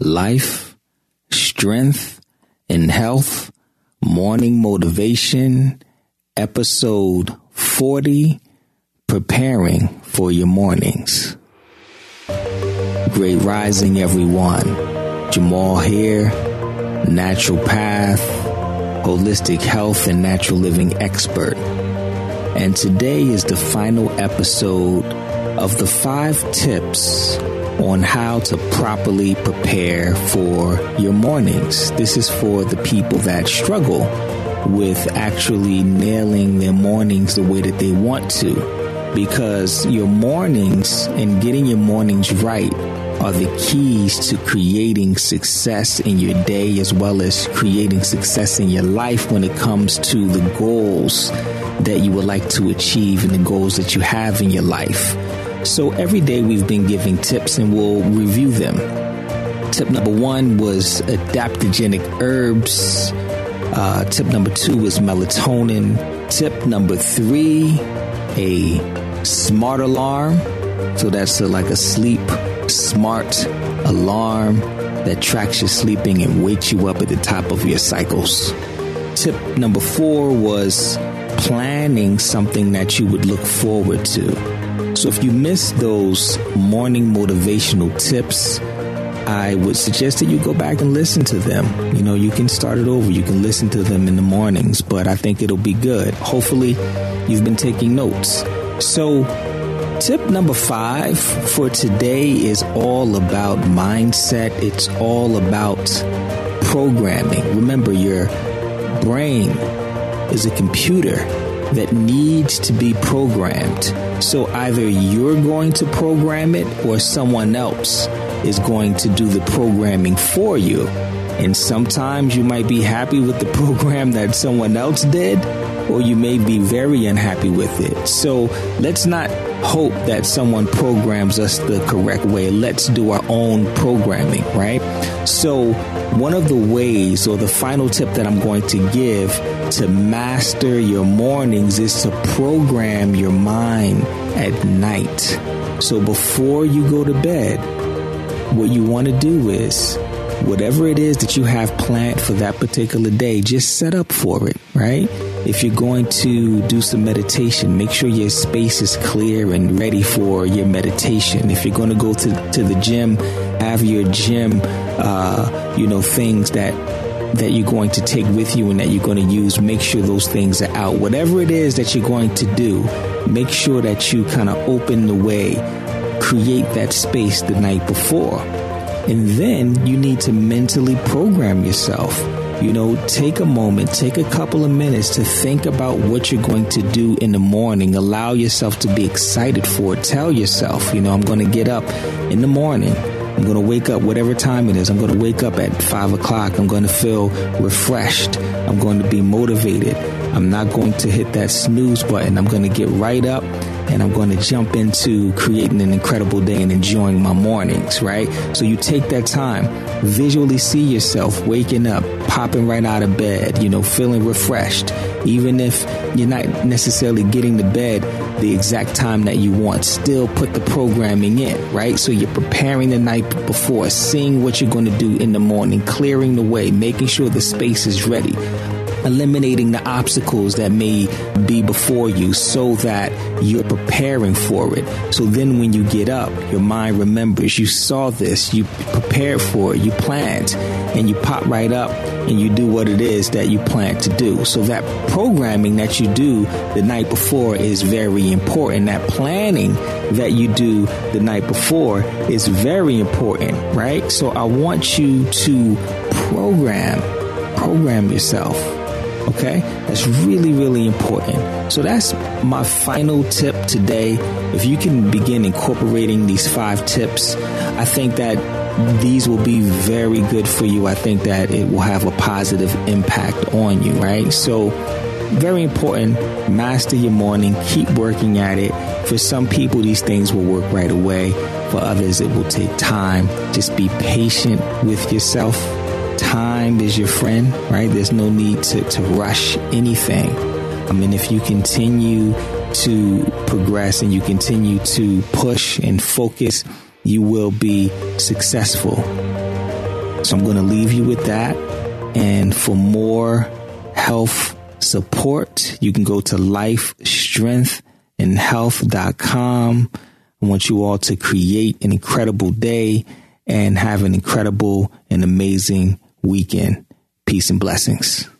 Life, Strength, and Health Morning Motivation, Episode 40, Preparing for Your Mornings. Great Rising, everyone. Jamal here, naturopath, holistic health and natural living expert. And today is the final episode of the 5 tips on how to properly prepare for your mornings. This is for the people that struggle with actually nailing their mornings the way that they want to, because your mornings and getting your mornings right are the keys to creating success in your day, as well as creating success in your life when it comes to the goals that you would like to achieve and the goals that you have in your life. So every day we've been giving tips and we'll review them. Tip number 1 was adaptogenic herbs. Tip number 2 was melatonin. Tip number 3, a smart alarm. So that's like a sleep smart alarm that tracks your sleeping and wakes you up at the top of your cycles. Tip number 4 was planning something that you would look forward to. So if you missed those morning motivational tips, I would suggest that you go back and listen to them. You know, you can start it over. You can listen to them in the mornings, but I think it'll be good. Hopefully, you've been taking notes. So tip number 5 for today is all about mindset. It's all about programming. Remember, your brain is a computer that needs to be programmed. So either you're going to program it or someone else is going to do the programming for you. And sometimes you might be happy with the program that someone else did, or you may be very unhappy with it. So let's not hope that someone programs us the correct way. Let's do our own programming, right? So one of the ways, or the final tip that I'm going to give to master your mornings, is to program your mind at night. So before you go to bed, what you want to do is, whatever it is that you have planned for that particular day, just set up for it, right? If you're going to do some meditation, make sure your space is clear and ready for your meditation. If you're going to go to the gym, have your gym, things that you're going to take with you and that you're going to use, make sure those things are out. Whatever it is that you're going to do, make sure that you kind of open the way, create that space the night before. And then you need to mentally program yourself. You know, take a moment, take a couple of minutes to think about what you're going to do in the morning. Allow yourself to be excited for it. Tell yourself, I'm going to get up in the morning. I'm going to wake up whatever time it is. I'm going to wake up at 5 o'clock. I'm going to feel refreshed. I'm going to be motivated. I'm not going to hit that snooze button. I'm going to get right up and I'm going to jump into creating an incredible day and enjoying my mornings, right? So you take that time, visually see yourself waking up, popping right out of bed, feeling refreshed, even if you're not necessarily getting to bed the exact time that you want. Still put the programming in, right? So you're preparing the night before, seeing what you're going to do in the morning, clearing the way, making sure the space is ready, eliminating the obstacles that may be before you so that you're preparing for it. So then when you get up, your mind remembers you saw this, you prepared for it, you planned, and you pop right up and you do what it is that you plan to do. So that programming that you do the night before is very important. That planning that you do the night before is very important, right? So I want you to program yourself. Okay, that's really, really important. So that's my final tip today. If you can begin incorporating these 5 tips, I think that these will be very good for you. I think that it will have a positive impact on you, right? So very important, master your morning, keep working at it. For some people, these things will work right away. For others, it will take time. Just be patient with yourself. Time is your friend, right? There's no need to rush anything. I mean, if you continue to progress and you continue to push and focus, you will be successful. So I'm going to leave you with that. And for more health support, you can go to lifestrengthandhealth.com. I want you all to create an incredible day and have an incredible and amazing weekend. Peace and blessings.